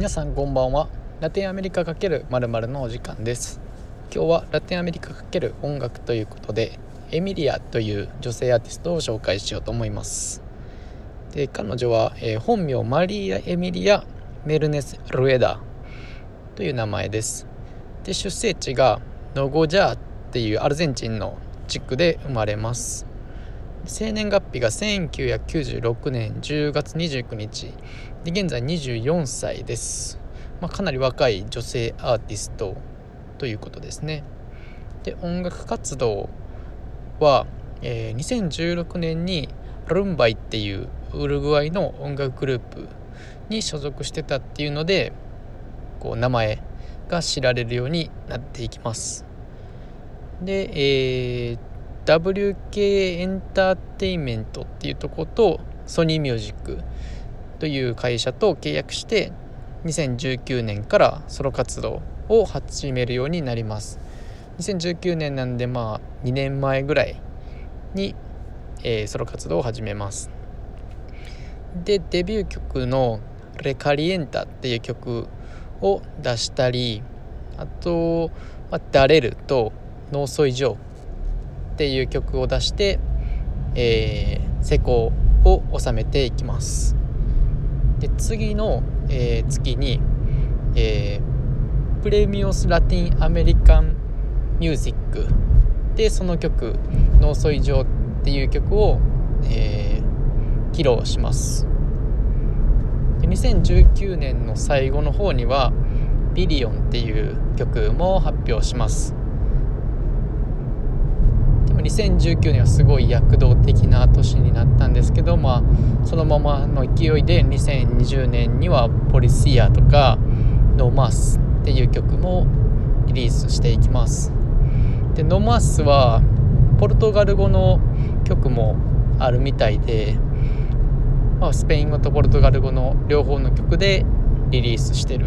皆さんこんばんは。ラテンアメリカ×〇〇のお時間です。今日はラテンアメリカ×音楽ということで、エミリアという女性アーティストを紹介しようと思います。で、彼女は、本名マリア・エミリア・メルネス・ルエダという名前です。で、出生地がノゴジャーっていうアルゼンチンの地区で生まれます。生年月日が1996年10月29日で、現在24歳です。かなり若い女性アーティストということですね。で、音楽活動は、2016年にルンバイっていうウルグアイの音楽グループに所属してたっていうので、こう名前が知られるようになっていきます。で、WK エンターテインメントっていうとことソニーミュージックという会社と契約して、2019年からソロ活動を始めるようになります。2019年なんで2年前ぐらいに、ソロ活動を始めます。で、デビュー曲のレカリエンタっていう曲を出したり、あと、ダレルとノーソイジョーっていう曲を出して、成功を収めていきます。で、次の、月に、プレミオスラティンアメリカンミュージックで、その曲ノーソイジョーっていう曲を、披露します。で、2019年の最後の方にはビリオンっていう曲も発表します。2019年はすごい躍動的な年になったんですけど、そのままの勢いで2020年にはポリシアとかノマスっていう曲もリリースしていきます。で、ノマスはポルトガル語の曲もあるみたいで、スペイン語とポルトガル語の両方の曲でリリースしてる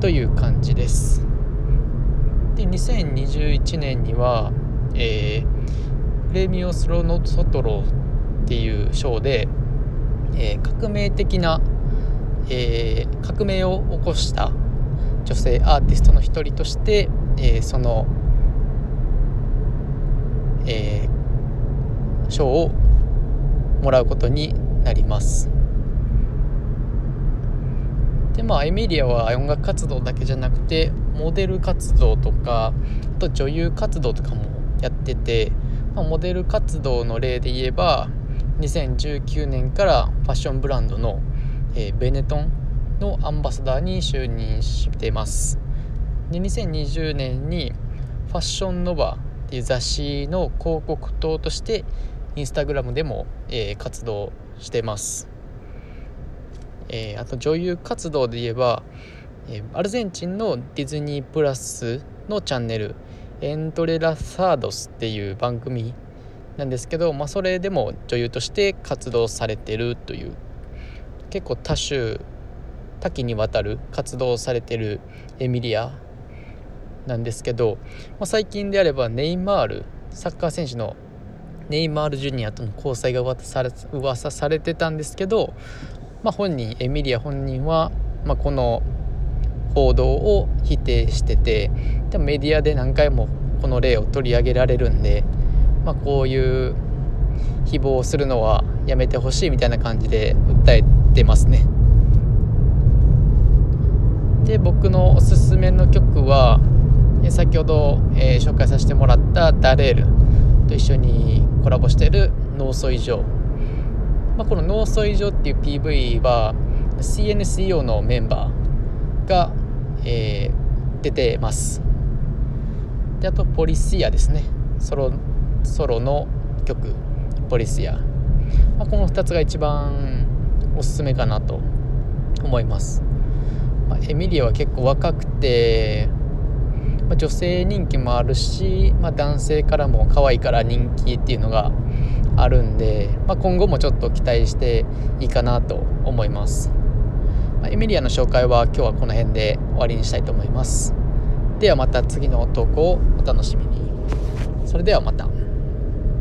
という感じです。で、2021年にはプレミオスロノソトロっていう賞で、革命を起こした女性アーティストの一人として、その、賞をもらうことになります。で、エミリアは音楽活動だけじゃなくて、モデル活動とか、あと女優活動とかもやってて、モデル活動の例で言えば、2019年からファッションブランドの、ベネトンのアンバサダーに就任してます。で、2020年にファッションノバっていう雑誌の広告塔としてインスタグラムでも、活動してます。あと女優活動で言えば、アルゼンチンのディズニープラスのチャンネルエントレラサードスっていう番組なんですけど、それでも女優として活動されてるという、結構多岐にわたる活動をされてるエミリアなんですけど、最近であればサッカー選手のネイマールジュニアとの交際が噂されてたんですけど、エミリア本人は、この報道を否定してて、でもメディアで何回もこの例を取り上げられるんで、こういう誹謗をするのはやめてほしいみたいな感じで訴えてますね。で、僕のおすすめの曲は、先ほど、紹介させてもらったダレールと一緒にコラボしてるノーソイジョー。このノーソイジョーっていう PV は CNCO のメンバーが、出てます。で、あとポリシアですね、ソロの曲ポリシア、この2つが一番おすすめかなと思います。エミリアは結構若くて、女性人気もあるし、男性からも可愛いから人気っていうのがあるんで、今後もちょっと期待していいかなと思います。エミリアの紹介は今日はこの辺で終わりにしたいと思います。ではまた次の投稿をお楽しみに。それではまた。